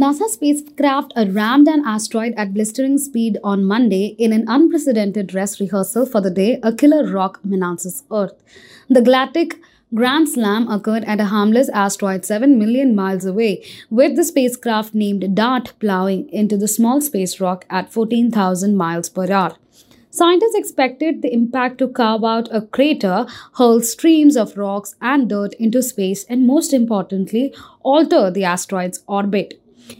NASA spacecraft rammed an asteroid at blistering speed on Monday in an unprecedented dress rehearsal for the day a killer rock menaces Earth. The galactic Grand Slam occurred at a harmless asteroid 7 million miles away, with the spacecraft named DART plowing into the small space rock at 14,000 miles per hour. Scientists expected the impact to carve out a crater, hurl streams of rocks and dirt into space, and most importantly, alter the asteroid's orbit.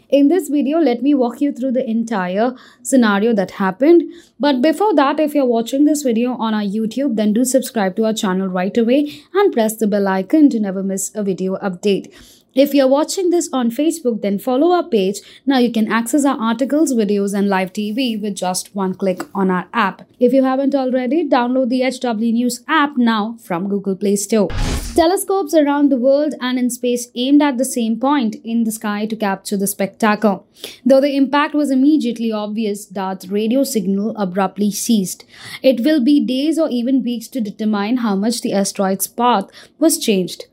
In this video, let me walk you through the entire scenario that happened. But before that, if you're watching this video on our YouTube, then do subscribe to our channel right away and press the bell icon to never miss a video update. If you're watching this on Facebook, then follow our page. Now you can access our articles, videos, and live TV with just one click on our app. If you haven't already, download the HW News app now from Google Play Store. Telescopes around the world and in space aimed at the same point in the sky to capture the spectacle. Though the impact was immediately obvious, DART's radio signal abruptly ceased. It will be days or even weeks to determine how much the asteroid's path was changed.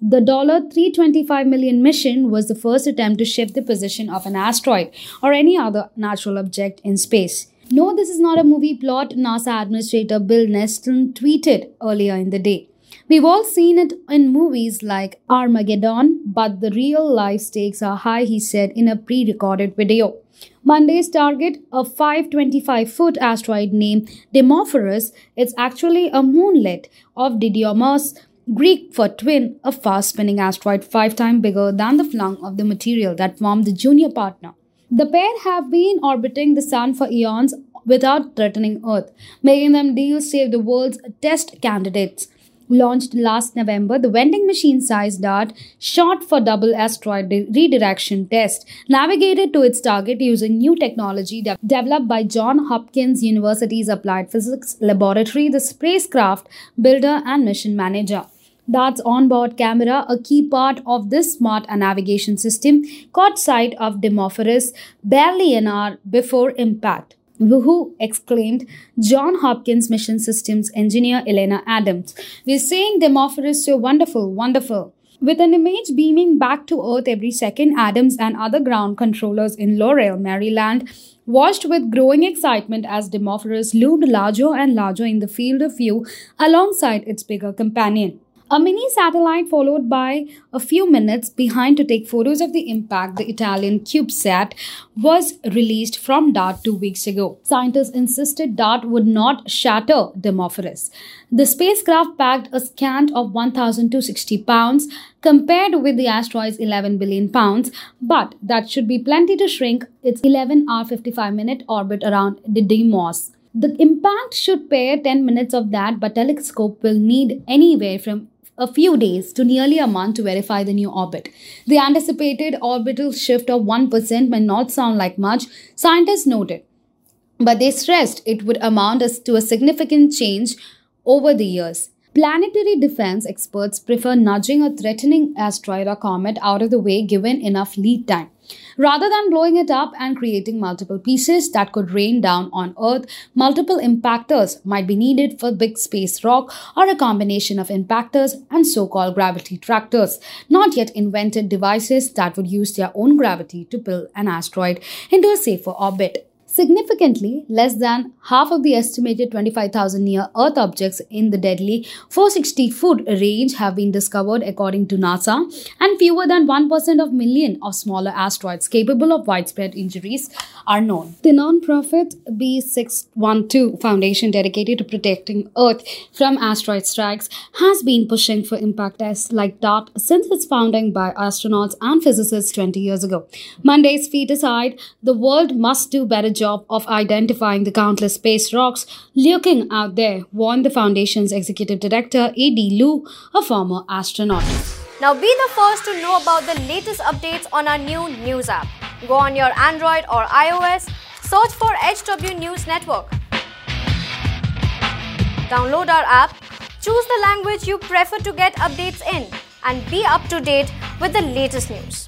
The $325 million mission was the first attempt to shift the position of an asteroid or any other natural object in space. No, this is not a movie plot, NASA Administrator Bill Nelson tweeted earlier in the day. We've all seen it in movies like Armageddon, but the real-life stakes are high, he said in a pre-recorded video. Monday's target, a 525-foot asteroid named Dimorphos, it's actually a moonlet of Didymos, Greek for twin, a fast-spinning asteroid 5 times bigger than the flung of the material that formed the junior partner. The pair have been orbiting the Sun for eons without threatening Earth, making them deal save the world's test candidates. Launched last November, the vending machine-sized DART shot for double asteroid redirection test, navigated to its target using new technology developed by Johns Hopkins University's Applied Physics Laboratory, the spacecraft builder and mission manager. DART's onboard camera, a key part of this smart navigation system, caught sight of Dimorphos barely an hour before impact. "Woohoo!" exclaimed Johns Hopkins Mission Systems engineer Elena Adams. "We're seeing Dimorphos, so wonderful, wonderful." With an image beaming back to Earth every second, Adams and other ground controllers in Laurel, Maryland, watched with growing excitement as Dimorphos loomed larger and larger in the field of view alongside its bigger companion. A mini-satellite followed by a few minutes behind to take photos of the impact, the Italian CubeSat, was released from DART 2 weeks ago. Scientists insisted DART would not shatter Dimorphos. The spacecraft packed a scant of 1,260 pounds compared with the asteroid's 11 billion pounds, but that should be plenty to shrink its 11-hour 55-minute orbit around Didymos. The impact should pare 10 minutes of that, but telescope will need anywhere from a few days to nearly a month to verify the new orbit. The anticipated orbital shift of 1% may not sound like much, scientists noted, but they stressed it would amount to a significant change over the years. Planetary defense experts prefer nudging a threatening asteroid or comet out of the way given enough lead time, rather than blowing it up and creating multiple pieces that could rain down on Earth. Multiple impactors might be needed for big space rock or a combination of impactors and so-called gravity tractors, not yet invented devices that would use their own gravity to pull an asteroid into a safer orbit. Significantly, less than half of the estimated 25,000 near-Earth objects in the deadly 460-foot range have been discovered, according to NASA, and fewer than 1% of million of smaller asteroids capable of widespread injuries are known. The non-profit B612 Foundation, dedicated to protecting Earth from asteroid strikes, has been pushing for impact tests like DART since its founding by astronauts and physicists 20 years ago. Monday's feat aside, the world must do better job of identifying the countless space rocks lurking out there, warned the foundation's executive director, Ed Lu, a former astronaut. Now be the first to know about the latest updates on our new news app. Go on your Android or iOS, search for HW News Network. Download our app, choose the language you prefer to get updates in, and be up to date with the latest news.